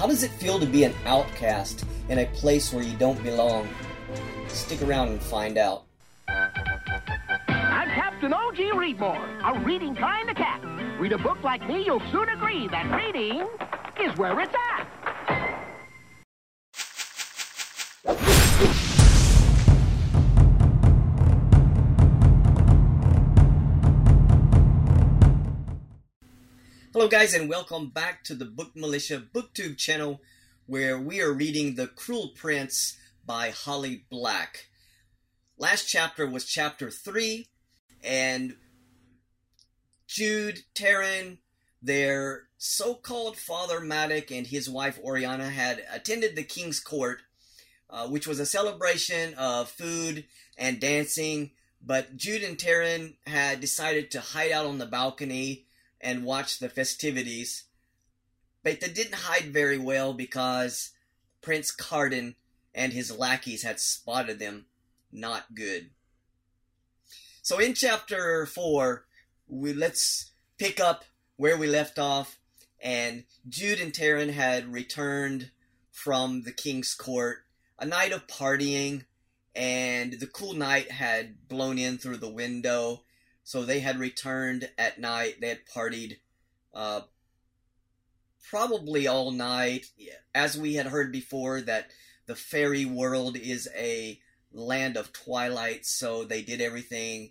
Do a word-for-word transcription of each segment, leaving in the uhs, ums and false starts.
How does it feel to be an outcast in a place where you don't belong? Stick around and find out. I'm Captain O G Readmore, a reading kind of cat. Read a book like me, you'll soon agree that reading is where it's at. Hello guys, and welcome back to the Book Militia BookTube channel, where we are reading The Cruel Prince by Holly Black. Last chapter was chapter three, and Jude, Taryn, their so-called father Madoc, and his wife Oriana had attended the King's Court, uh, which was a celebration of food and dancing, but Jude and Taryn had decided to hide out on the balcony and watch the festivities. But they didn't hide very well because Prince Cardan and his lackeys had spotted them. Not good. So in chapter four, we let's pick up where we left off. And Jude and Taryn had returned from the King's Court. A night of partying, and the cool night had blown in through the window. So they had returned at night. They had partied uh, probably all night. As we had heard before, that the fairy world is a land of twilight, so they did everything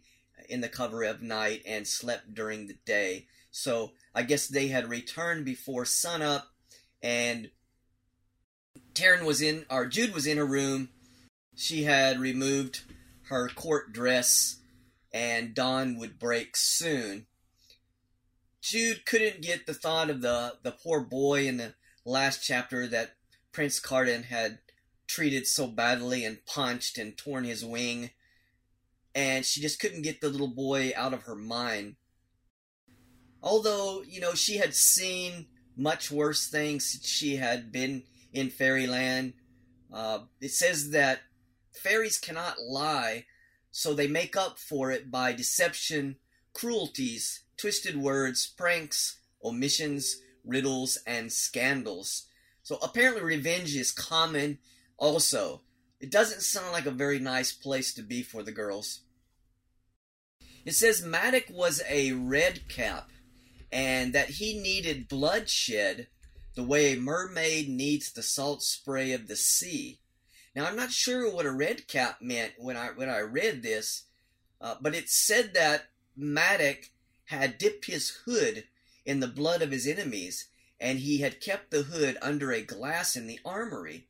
in the cover of night and slept during the day. So I guess they had returned before sunup, and Taryn was in, or Jude was in her room. She had removed her court dress, and dawn would break soon. Jude couldn't get the thought of the, the poor boy in the last chapter that Prince Cardan had treated so badly and punched and torn his wing. And she just couldn't get the little boy out of her mind. Although, you know, she had seen much worse things since she had been in fairyland. Uh, it says that fairies cannot lie, so they make up for it by deception, cruelties, twisted words, pranks, omissions, riddles, and scandals. So apparently revenge is common also. It doesn't sound like a very nice place to be for the girls. It says Madoc was a red cap, and that he needed bloodshed the way a mermaid needs the salt spray of the sea. Now, I'm not sure what a red cap meant when I when I read this, uh, but it said that Madoc had dipped his hood in the blood of his enemies, and he had kept the hood under a glass in the armory.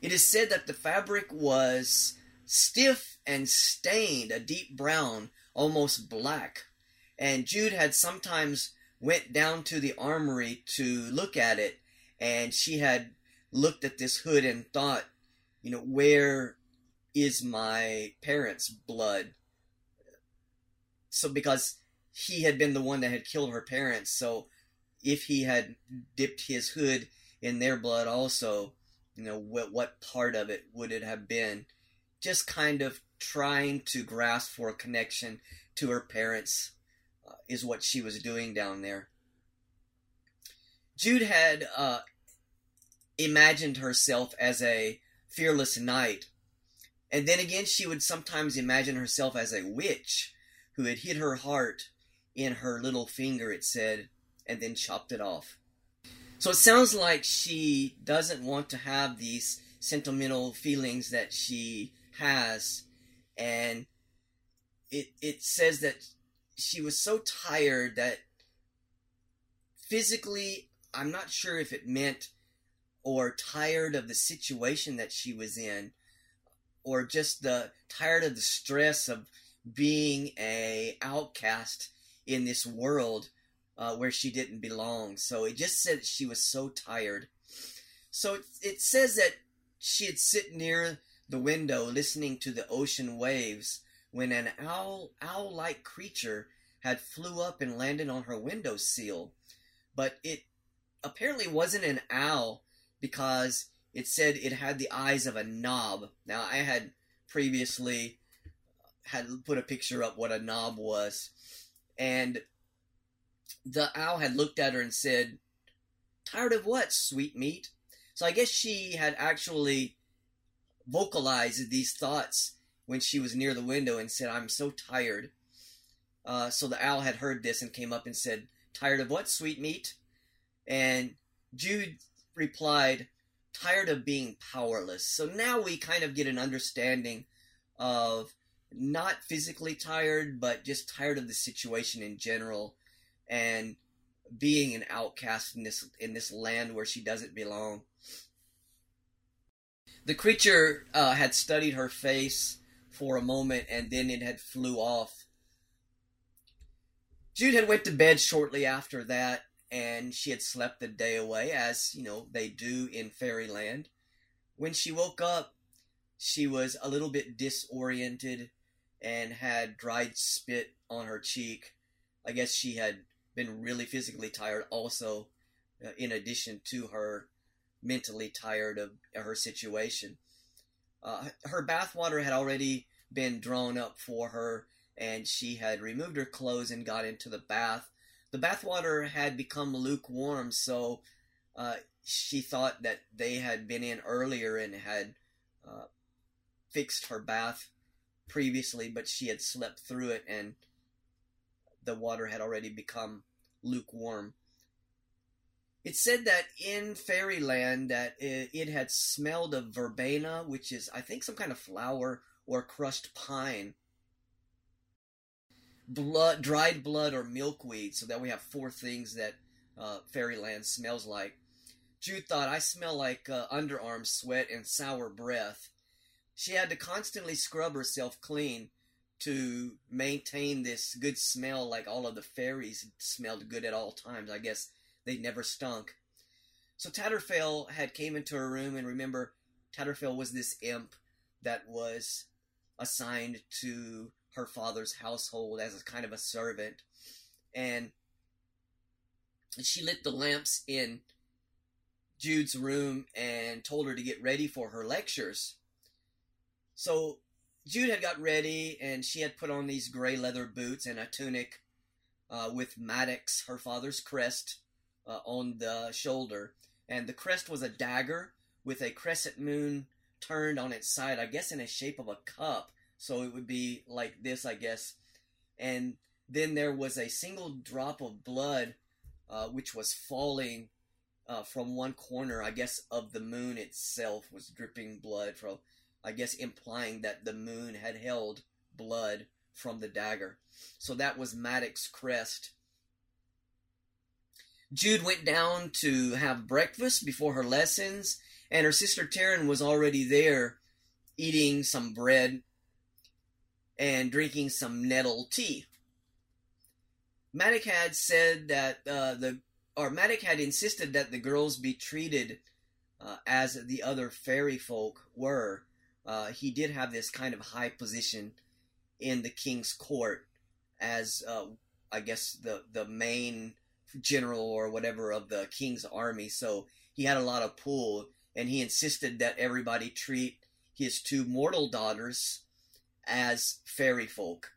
It is said that the fabric was stiff and stained, a deep brown, almost black, and Jude had sometimes went down to the armory to look at it, and she had looked at this hood and thought, you know, where is my parents' blood? So, because he had been the one that had killed her parents, so if he had dipped his hood in their blood also, you know, what, what part of it would it have been? Just kind of trying to grasp for a connection to her parents uh, is what she was doing down there. Jude had uh, imagined herself as a fearless knight, and then again she would sometimes imagine herself as a witch who had hid her heart in her little finger, it said, and then chopped it off. So it sounds like she doesn't want to have these sentimental feelings that she has, and it it says that she was so tired that physically, I'm not sure if it meant or tired of the situation that she was in, or just the tired of the stress of being a outcast in this world uh, where she didn't belong. So it just said she was so tired. So it, it says that she had sit near the window listening to the ocean waves when an owl, owl-like creature had flew up and landed on her windowsill. But it apparently wasn't an owl, because it said it had the eyes of a knob. Now, I had previously had put a picture up what a knob was. And the owl had looked at her and said, "Tired of what, sweetmeat?" So I guess she had actually vocalized these thoughts when she was near the window and said, "I'm so tired." Uh, so the owl had heard this and came up and said, "Tired of what, sweetmeat?" And Jude replied, "Tired of being powerless." So now we kind of get an understanding of not physically tired, but just tired of the situation in general and being an outcast in this in this land where she doesn't belong. The creature uh, had studied her face for a moment, and then it had flew off. Jude had went to bed shortly after that, and she had slept the day away, as, you know, they do in fairyland. When she woke up, she was a little bit disoriented and had dried spit on her cheek. I guess she had been really physically tired also, uh, in addition to her mentally tired of her situation. Uh, her bathwater had already been drawn up for her, and she had removed her clothes and got into the bath. The bathwater had become lukewarm, so uh, she thought that they had been in earlier and had uh, fixed her bath previously, but she had slept through it, and the water had already become lukewarm. It said that in fairyland that it, it had smelled of verbena, which is, I think, some kind of flower or crushed pine. Blood, dried blood, or milkweed. So that we have four things that uh, fairyland smells like. Jude thought, "I smell like uh, underarm sweat and sour breath." She had to constantly scrub herself clean to maintain this good smell, like all of the fairies smelled good at all times. I guess they never stunk. So Tatterfell had came into her room, and remember, Tatterfell was this imp that was assigned to her father's household as a kind of a servant, and she lit the lamps in Jude's room and told her to get ready for her lectures. So Jude had got ready, and she had put on these gray leather boots and a tunic uh, with Madoc, her father's crest, uh, on the shoulder. And the crest was a dagger with a crescent moon turned on its side, I guess in the shape of a cup. So it would be like this, I guess. And then there was a single drop of blood, uh, which was falling uh, from one corner, I guess, of the moon itself, was dripping blood from... I guess implying that the moon had held blood from the dagger. So that was Madoc's crest. Jude went down to have breakfast before her lessons, and her sister Taryn was already there eating some bread and drinking some nettle tea. Madoc had said that uh, the or Madoc had insisted that the girls be treated uh, as the other fairy folk were. Uh, he did have this kind of high position in the king's court as, uh, I guess, the, the main general or whatever of the king's army. So he had a lot of pull, and he insisted that everybody treat his two mortal daughters as fairy folk.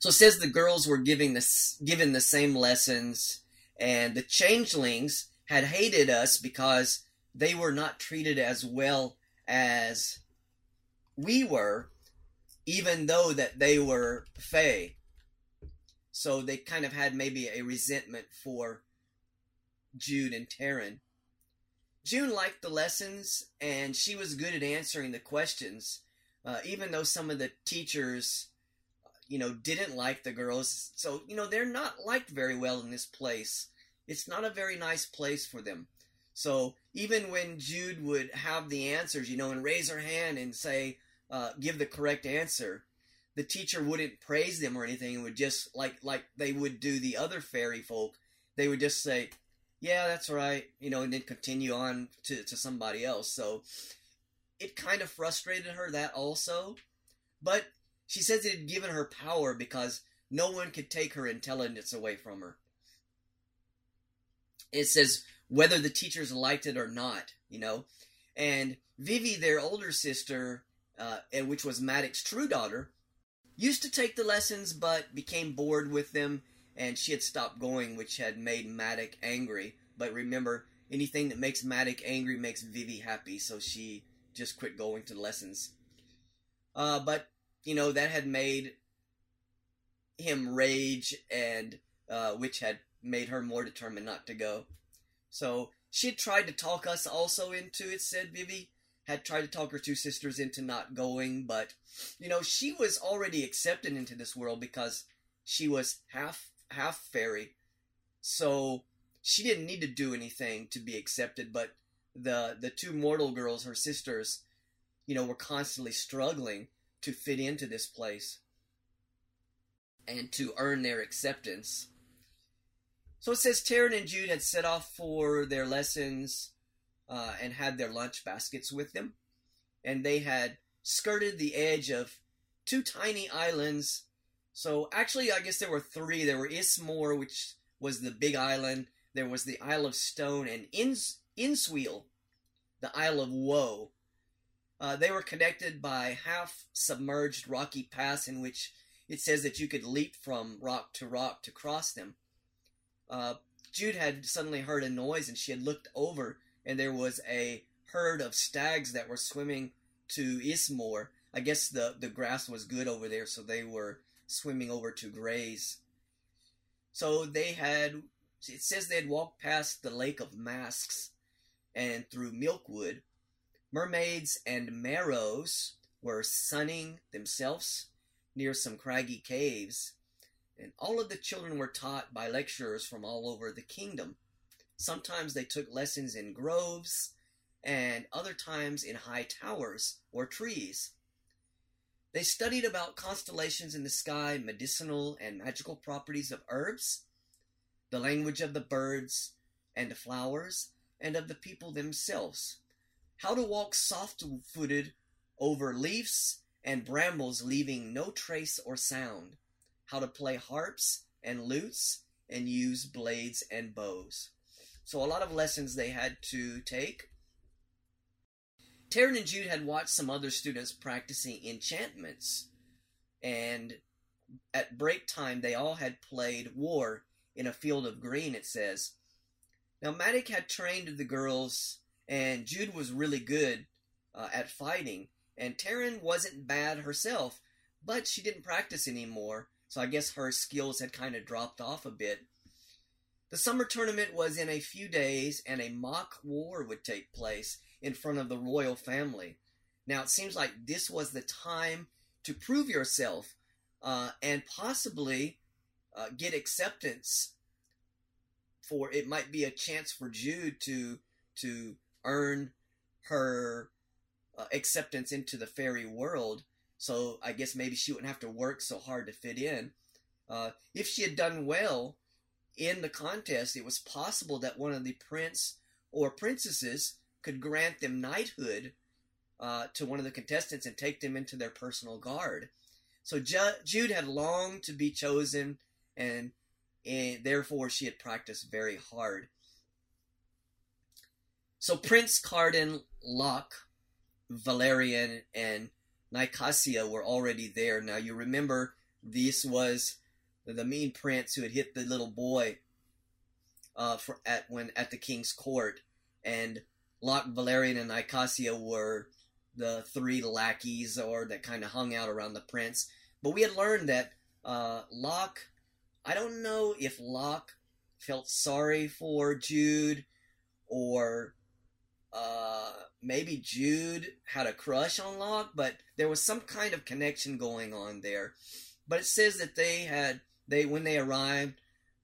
So it says the girls were giving the, given the same lessons, and the changelings had hated us because they were not treated as well as we were, even though that they were fae. So they kind of had maybe a resentment for Jude and Taryn. Jude liked the lessons, and she was good at answering the questions. Uh, even though some of the teachers, you know, didn't like the girls. So, you know, they're not liked very well in this place. It's not a very nice place for them. So even when Jude would have the answers, you know, and raise her hand and say, uh, give the correct answer, the teacher wouldn't praise them or anything. It would just, like like they would do the other fairy folk, they would just say, "Yeah, that's right," you know, and then continue on to, to somebody else. So it kind of frustrated her, that also. But she says it had given her power because no one could take her intelligence away from her. It says... whether the teachers liked it or not, you know. And Vivi, their older sister, uh, which was Madoc's true daughter, used to take the lessons but became bored with them, and she had stopped going, which had made Madoc angry. But remember, anything that makes Madoc angry makes Vivi happy, so she just quit going to lessons. Uh, but, you know, that had made him rage, and uh, which had made her more determined not to go. So she had tried to talk us also into it, said Vivi. Had tried to talk her two sisters into not going, but, you know, she was already accepted into this world because she was half, half fairy. So she didn't need to do anything to be accepted, but the, the two mortal girls, her sisters, you know, were constantly struggling to fit into this place and to earn their acceptance. So it says Taryn and Jude had set off for their lessons uh, and had their lunch baskets with them. And they had skirted the edge of two tiny islands. So actually, I guess there were three. There were Ismore, which was the big island. There was the Isle of Stone and Ins- Insweal, the Isle of Woe. Uh, they were connected by half-submerged rocky pass in which it says that you could leap from rock to rock to cross them. Uh, Jude had suddenly heard a noise, and she had looked over, and there was a herd of stags that were swimming to Ismore. I guess the, the grass was good over there, so they were swimming over to graze. So they had... It says they had walked past the Lake of Masks and through Milkwood. Mermaids and marrows were sunning themselves near some craggy caves, and all of the children were taught by lecturers from all over the kingdom. Sometimes they took lessons in groves, and other times in high towers or trees. They studied about constellations in the sky, medicinal and magical properties of herbs, the language of the birds and the flowers, and of the people themselves, how to walk soft-footed over leaves and brambles, leaving no trace or sound, how to play harps and lutes, and use blades and bows. So a lot of lessons they had to take. Taryn and Jude had watched some other students practicing enchantments, and at break time they all had played war in a field of green, it says. Now, Madoc had trained the girls, and Jude was really good uh, at fighting, and Taryn wasn't bad herself, but she didn't practice anymore, so I guess her skills had kind of dropped off a bit. The summer tournament was in a few days, and a mock war would take place in front of the royal family. Now, it seems like this was the time to prove yourself, uh, and possibly uh, get acceptance, for it might be a chance for Jude to to earn her uh, acceptance into the fairy world. So I guess maybe she wouldn't have to work so hard to fit in. Uh, if she had done well in the contest, it was possible that one of the prince or princesses could grant them knighthood uh, to one of the contestants and take them into their personal guard. So Ju- Jude had longed to be chosen, and, and therefore she had practiced very hard. So Prince Cardan, Locke, Valerian, and Nicasia were already there. Now, you remember, this was the mean prince who had hit the little boy uh, for, at when at the king's court. And Locke, Valerian, and Nicasia were the three lackeys or that kind of hung out around the prince. But we had learned that uh, Locke... I don't know if Locke felt sorry for Jude, or uh, maybe Jude had a crush on Locke, but there was some kind of connection going on there. But it says that they had, they when they arrived,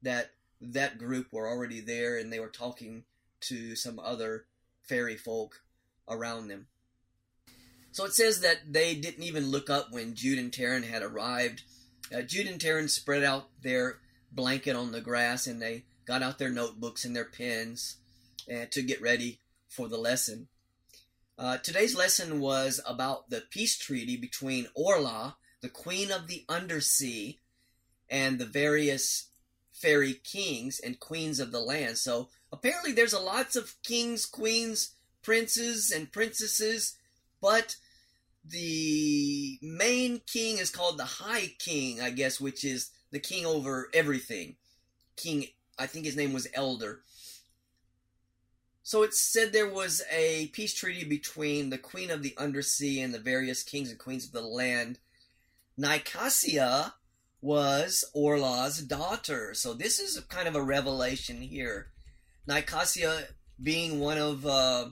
that that group were already there, and they were talking to some other fairy folk around them. So it says that they didn't even look up when Jude and Taryn had arrived. Uh, Jude and Taryn spread out their blanket on the grass, and they got out their notebooks and their pens and to get ready for the lesson. Uh, today's lesson was about the peace treaty between Orla, the queen of the undersea, and the various fairy kings and queens of the land. So apparently there's a lots of kings, queens, princes, and princesses, but the main king is called the High King, I guess, which is the king over everything. King, I think his name was Elder. So it said there was a peace treaty between the Queen of the Undersea and the various kings and queens of the land. Nicasia was Orla's daughter. So this is kind of a revelation here. Nicasia being one of uh,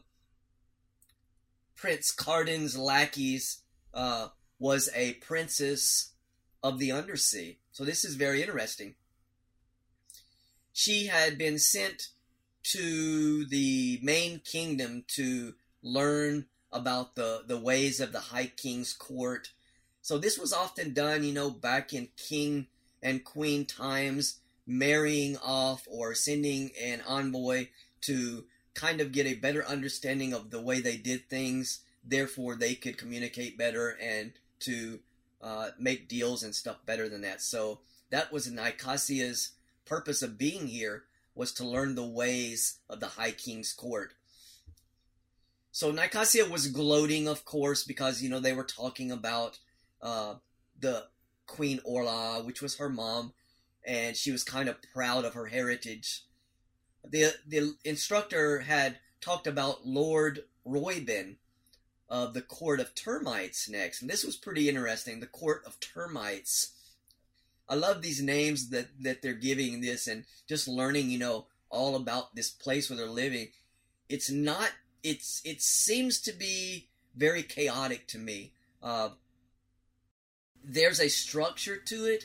Prince Cardan's lackeys uh, was a princess of the Undersea. So this is very interesting. She had been sent to the main kingdom to learn about the, the ways of the High King's court. So this was often done, you know, back in king and queen times, marrying off or sending an envoy to kind of get a better understanding of the way they did things. Therefore, they could communicate better and to uh, make deals and stuff better than that. So that was Nicasia's purpose of being here, was to learn the ways of the High King's court. So Nicasia was gloating, of course, because, you know, they were talking about uh, the Queen Orla, which was her mom, and she was kind of proud of her heritage. The, the instructor had talked about Lord Roiben of the Court of Termites next, and this was pretty interesting, the Court of Termites. I love these names that, that they're giving this and just learning, you know, all about this place where they're living. It's not, it's, it seems to be very chaotic to me. Uh, there's a structure to it,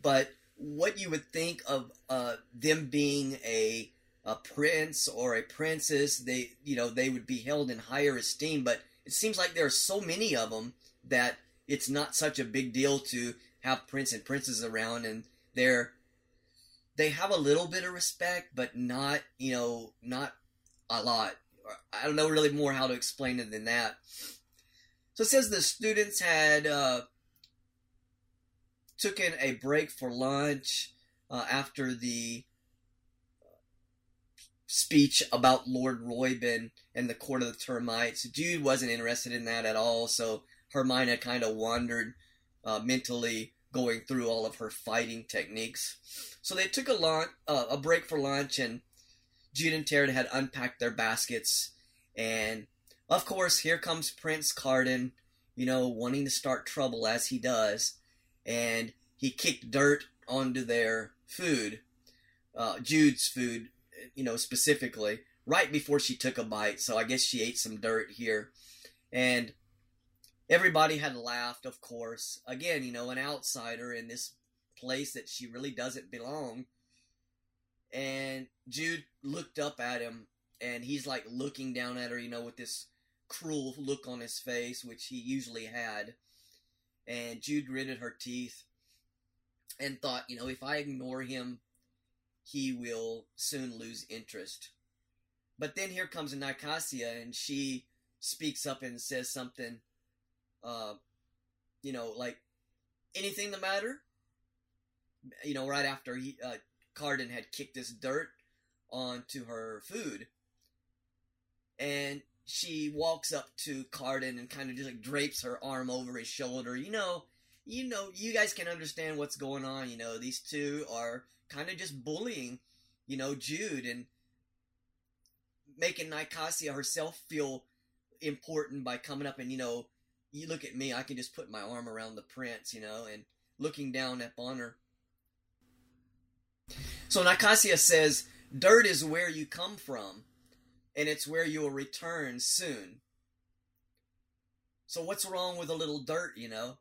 but what you would think of uh, them being a, a prince or a princess, they, you know, they would be held in higher esteem, but it seems like there are so many of them that it's not such a big deal to have prince and princess around, and they're, they have a little bit of respect, but not, you know, not a lot. I don't know really more how to explain it than that. So it says the students had uh, taken a break for lunch uh, after the speech about Lord Roiben and the Court of the Termites. Jude wasn't interested in that at all, so Hermione kind of wandered Uh, mentally going through all of her fighting techniques. So they took a, lunch, uh, a break for lunch, and Jude and Taryn had unpacked their baskets. And, of course, here comes Prince Cardan, you know, wanting to start trouble as he does. And he kicked dirt onto their food, uh, Jude's food, you know, specifically, right before she took a bite. So I guess she ate some dirt here. And everybody had laughed, of course. Again, you know, an outsider in this place that she really doesn't belong. And Jude looked up at him, and he's like looking down at her, you know, with this cruel look on his face, which he usually had. And Jude gritted her teeth and thought, you know, if I ignore him, he will soon lose interest. But then here comes Nicasia, and she speaks up and says something. Uh, you know, like, anything the matter? You know, right after he, uh, Cardan had kicked this dirt onto her food. And she walks up to Cardan and kind of just, like, drapes her arm over his shoulder. You know, you know, you guys can understand what's going on. You know, these two are kind of just bullying, you know, Jude and making Nicasia herself feel important by coming up and, you know, you look at me, I can just put my arm around the prince, you know, and looking down upon her. So Nicasia says, dirt is where you come from, and it's where you will return soon. So what's wrong with a little dirt, you know?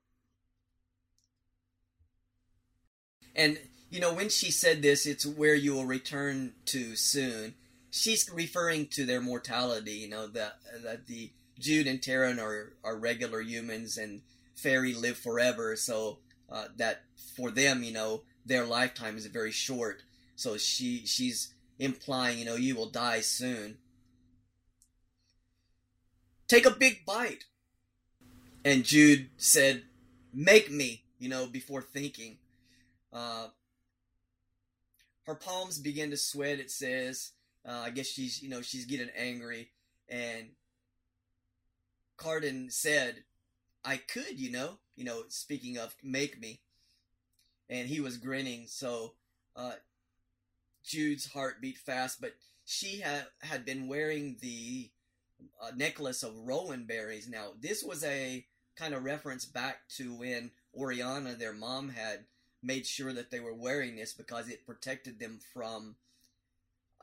And, you know, when she said this, it's where you will return to soon. She's referring to their mortality, you know, that the... the Jude and Taryn are, are regular humans, and fairy live forever, so uh, that for them, you know, their lifetime is very short. So she she's implying, you know, you will die soon. Take a big bite. And Jude said, make me, you know, before thinking. Uh, her palms begin to sweat, it says. Uh, I guess she's, you know, she's getting angry, and Cardan said, I could, you know, you know, speaking of make me, and he was grinning. So, uh, Jude's heart beat fast, but she ha- had been wearing the uh, necklace of rowan berries. Now, this was a kind of reference back to when Oriana, their mom, had made sure that they were wearing this because it protected them from,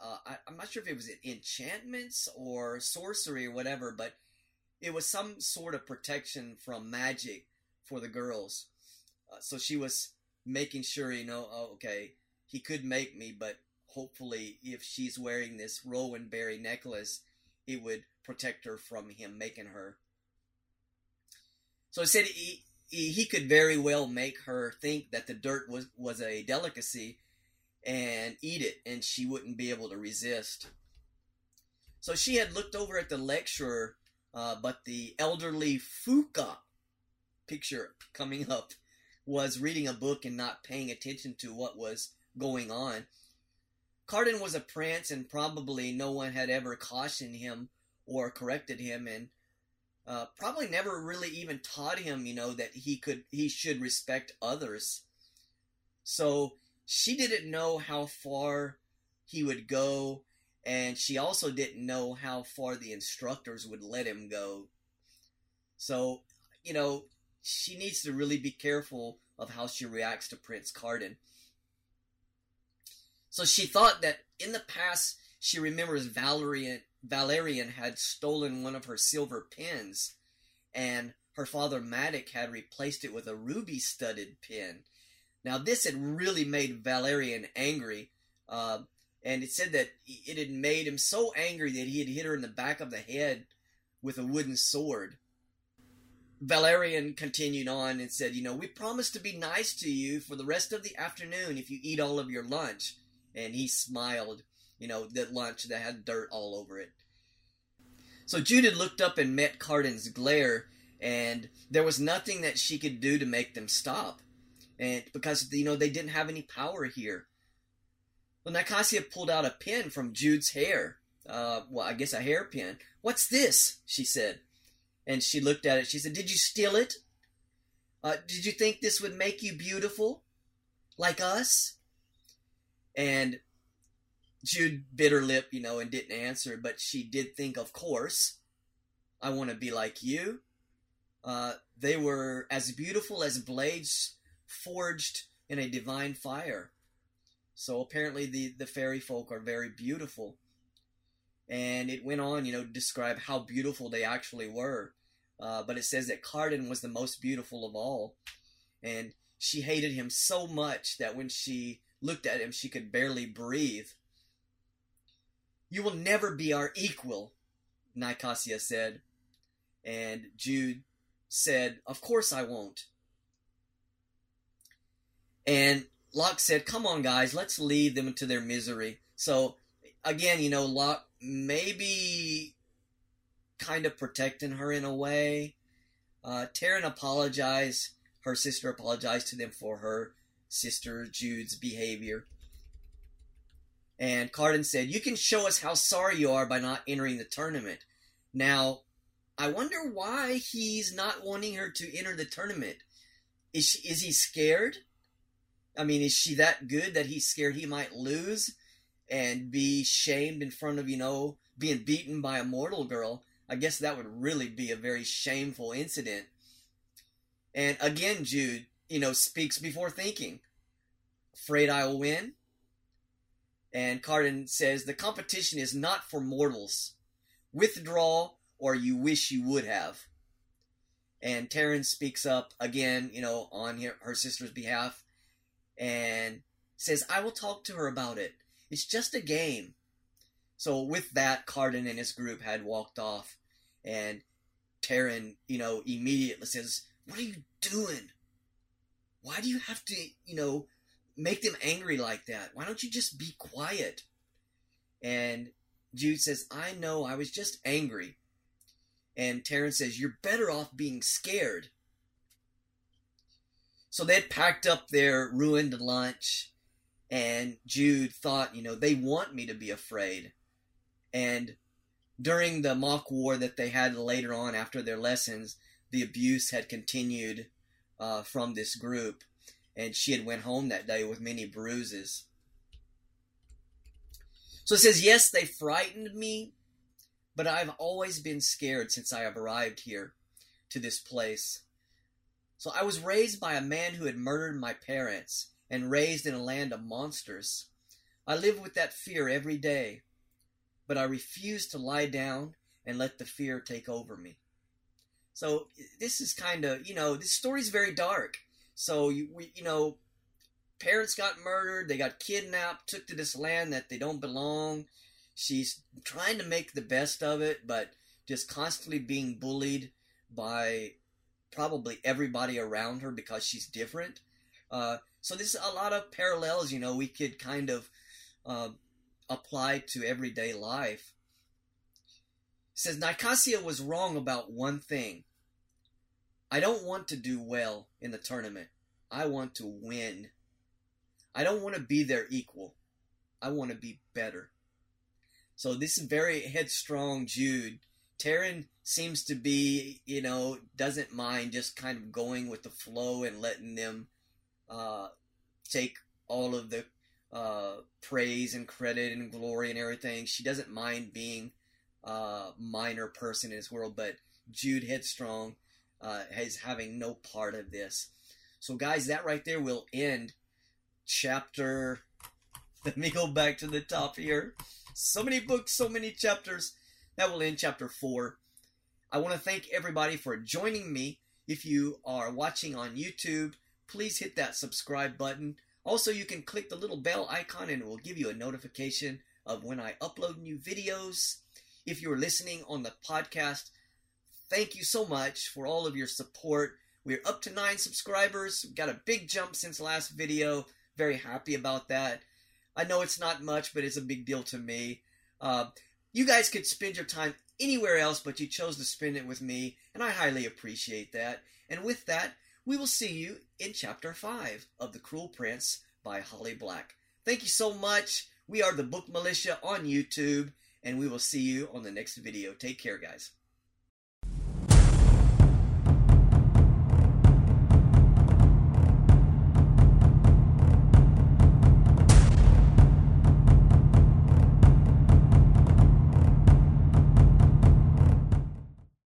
uh, I, I'm not sure if it was enchantments or sorcery or whatever, but it was some sort of protection from magic for the girls. Uh, so she was making sure, you know, oh, okay, he could make me, but hopefully if she's wearing this rowan berry necklace, it would protect her from him making her. So it said he, he, he could very well make her think that the dirt was, was a delicacy and eat it, and she wouldn't be able to resist. So she had looked over at the lecturer, uh, but the elderly Fuka, picture coming up, was reading a book and not paying attention to what was going on. Cardan was a prince, and probably no one had ever cautioned him or corrected him, and Uh, probably never really even taught him, you know, that he could, he should respect others. So she didn't know how far he would go, and she also didn't know how far the instructors would let him go. So, you know, she needs to really be careful of how she reacts to Prince Cardan. So she thought that in the past, she remembers Valerian Valerian had stolen one of her silver pins, and her father Madoc had replaced it with a ruby-studded pin. Now, this had really made Valerian angry, uh, and it said that it had made him so angry that he had hit her in the back of the head with a wooden sword. Valerian continued on and said, you know, we promised to be nice to you for the rest of the afternoon if you eat all of your lunch. And he smiled. You know, that lunch that had dirt all over it. So Jude looked up and met Cardan's glare, and there was nothing that she could do to make them stop. And because, you know, they didn't have any power here. Well, Nicasia pulled out a pin from Jude's hair. Uh, well, I guess a hairpin. What's this? She said. And she looked at it. She said, did you steal it? Uh, did you think this would make you beautiful? Like us? And Jude bit her lip, you know, and didn't answer, but she did think, of course, I want to be like you. Uh, they were as beautiful as blades forged in a divine fire. So apparently the, the fairy folk are very beautiful. And it went on, you know, to describe how beautiful they actually were. Uh, but it says that Cardan was the most beautiful of all. And she hated him so much that when she looked at him, she could barely breathe. You will never be our equal, Nicasia said. And Jude said, of course I won't. And Locke said, come on, guys, let's leave them to their misery. So, again, you know, Locke maybe kind of protecting her in a way. Uh, Taryn apologized. Her sister apologized to them for her sister Jude's behavior. And Cardan said, you can show us how sorry you are by not entering the tournament. Now, I wonder why he's not wanting her to enter the tournament. Is she, is he scared? I mean, is she that good that he's scared he might lose and be shamed in front of, you know, being beaten by a mortal girl? I guess that would really be a very shameful incident. And again, Jude, you know, speaks before thinking. Afraid I will win? And Cardan says, the competition is not for mortals. Withdraw, or you wish you would have. And Taryn speaks up again, you know, on her, her sister's behalf. And says, I will talk to her about it. It's just a game. So with that, Cardan and his group had walked off. And Taryn, you know, immediately says, what are you doing? Why do you have to, you know, make them angry like that? Why don't you just be quiet? And Jude says, I know, I was just angry. And Taryn says, you're better off being scared. So they had packed up their ruined lunch, and Jude thought, you know, they want me to be afraid. And during the mock war that they had later on after their lessons, the abuse had continued uh, from this group. And she had went home that day with many bruises. So it says, yes, they frightened me, but I've always been scared since I have arrived here to this place. So I was raised by a man who had murdered my parents and raised in a land of monsters. I live with that fear every day, but I refuse to lie down and let the fear take over me. So this is kind of, you know, this story's very dark. So, you, we, you know, parents got murdered. They got kidnapped, took to this land that they don't belong. She's trying to make the best of it, but just constantly being bullied by probably everybody around her because she's different. Uh, so there's a lot of parallels, you know, we could kind of uh, apply to everyday life. It says, Nicasia was wrong about one thing. I don't want to do well in the tournament. I want to win. I don't want to be their equal. I want to be better. So this is very headstrong Jude. Taryn seems to be, you know, doesn't mind just kind of going with the flow and letting them uh, take all of the uh, praise and credit and glory and everything. She doesn't mind being a minor person in this world, but Jude Headstrong uh, is having no part of this. So, guys, that right there will end chapter... Let me go back to the top here. So many books, so many chapters. That will end chapter four. I want to thank everybody for joining me. If you are watching on YouTube, please hit that subscribe button. Also, you can click the little bell icon and it will give you a notification of when I upload new videos. If you're listening on the podcast, thank you so much for all of your support. We're up to nine subscribers. We've got a big jump since last video. Very happy about that. I know it's not much, but it's a big deal to me. Uh, you guys could spend your time anywhere else, but you chose to spend it with me, and I highly appreciate that. And with that, we will see you in Chapter five of The Cruel Prince by Holly Black. Thank you so much. We are the Book Militia on YouTube, and we will see you on the next video. Take care, guys.